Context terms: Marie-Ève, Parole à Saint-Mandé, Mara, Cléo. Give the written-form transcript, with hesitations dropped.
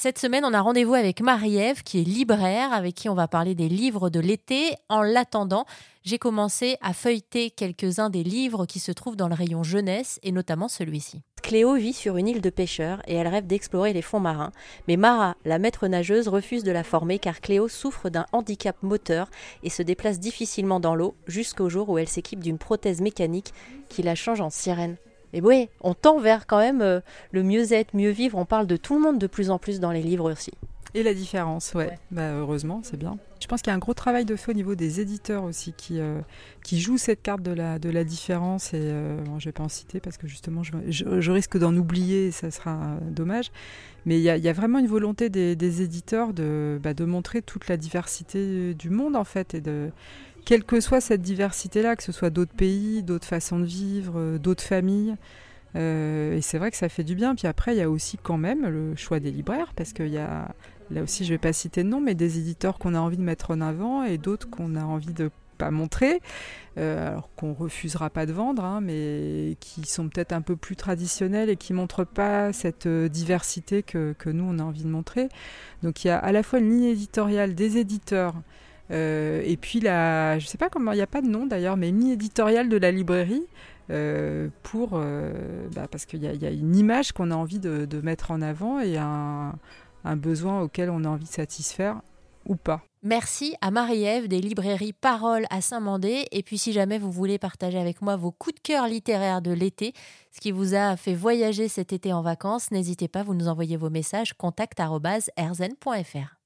Cette semaine, on a rendez-vous avec Marie-Ève, qui est libraire, avec qui on va parler des livres de l'été. En l'attendant, j'ai commencé à feuilleter quelques-uns des livres qui se trouvent dans le rayon jeunesse, et notamment celui-ci. Cléo vit sur une île de pêcheurs et elle rêve d'explorer les fonds marins. Mais Mara, la maître nageuse, refuse de la former car Cléo souffre d'un handicap moteur et se déplace difficilement dans l'eau jusqu'au jour où elle s'équipe d'une prothèse mécanique qui la change en sirène. Et ouais, on tend vers quand même le mieux-être, mieux vivre. On parle de tout le monde de plus en plus dans les livres aussi. Et la différence, ouais. Bah, heureusement, c'est bien. Je pense qu'il y a un gros travail de fait au niveau des éditeurs aussi qui jouent cette carte de la différence. Et bon, je ne vais pas en citer parce que justement, je risque d'en oublier et ça sera dommage. Mais il y a vraiment une volonté des éditeurs de montrer toute la diversité du monde en fait et de... Quelle que soit cette diversité-là, que ce soit d'autres pays, d'autres façons de vivre, d'autres familles. Et c'est vrai que ça fait du bien. Puis après, il y a aussi quand même le choix des libraires, parce qu'il y a, là aussi, je ne vais pas citer de nom, mais des éditeurs qu'on a envie de mettre en avant et d'autres qu'on a envie de pas montrer, alors qu'on refusera pas de vendre, mais qui sont peut-être un peu plus traditionnels et qui montrent pas cette diversité que nous, on a envie de montrer. Donc il y a à la fois une ligne éditoriale des éditeurs, et puis je sais pas comment, il n'y a pas de nom d'ailleurs, mais une ligne éditoriale de la librairie parce qu'il y a une image qu'on a envie de mettre en avant et un besoin auquel on a envie de satisfaire ou pas. Merci à Marie-Ève des librairies Parole à Saint-Mandé. Et puis si jamais vous voulez partager avec moi vos coups de cœur littéraires de l'été, ce qui vous a fait voyager cet été en vacances, n'hésitez pas, vous nous envoyez vos messages contact@rzn.fr.